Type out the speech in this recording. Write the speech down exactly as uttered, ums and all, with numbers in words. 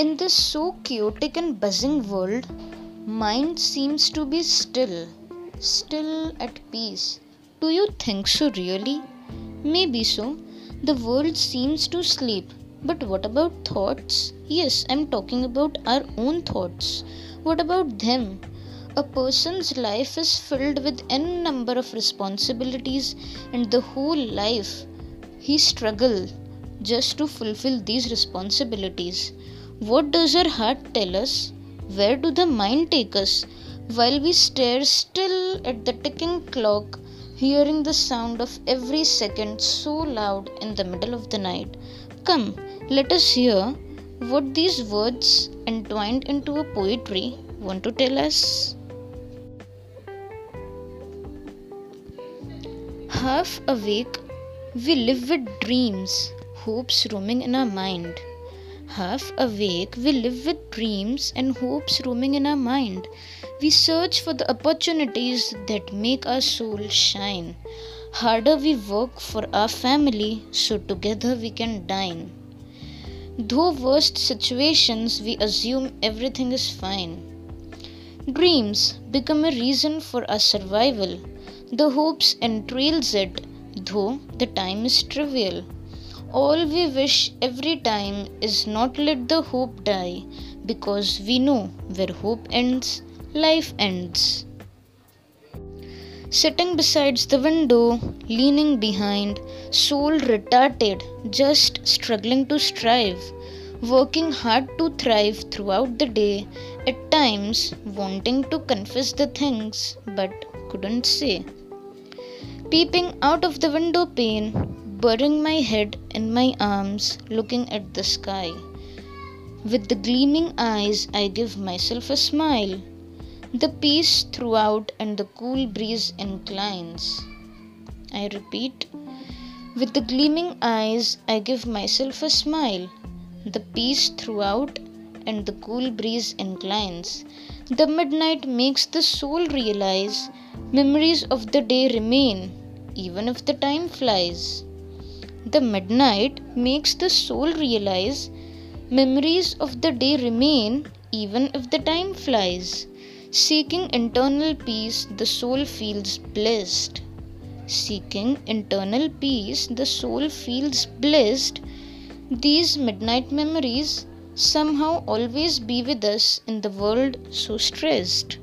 In this so chaotic and buzzing world, mind seems to be still, still at peace. Do you think so really? Maybe so. The world seems to sleep. But what about thoughts? Yes, I'm talking about our own thoughts. What about them? A person's life is filled with n number of responsibilities, and the whole life he struggles just to fulfill these responsibilities. What does our heart tell us? Where do the mind take us? While we stare still at the ticking clock, hearing the sound of every second so loud in the middle of the night. Come, let us hear what these words entwined into a poetry want to tell us. Half awake, we live with dreams, hopes roaming in our mind. Half awake, we live with dreams and hopes roaming in our mind. We search for the opportunities that make our soul shine. Harder we work for our family, so together we can dine. Though worst situations, we assume everything is fine. Dreams become a reason for our survival. The hopes entrails it, though the time is trivial. All we wish every time is not let the hope die, because we know where hope ends, life ends. Sitting beside the window, leaning behind, soul retarded, just struggling to strive, working hard to thrive throughout the day, at times wanting to confess the things but couldn't say. Peeping out of the window pane, burying my head in my arms, looking at the sky. With the gleaming eyes, I give myself a smile. The peace throughout and the cool breeze inclines. I repeat, with the gleaming eyes, I give myself a smile. The peace throughout and the cool breeze inclines. The midnight makes the soul realize memories of the day remain, even if the time flies. The midnight makes the soul realize memories of the day remain, even if the time flies. Seeking internal peace, the soul feels blessed. Seeking internal peace, the soul feels blessed. These midnight memories somehow always be with us in the world so stressed.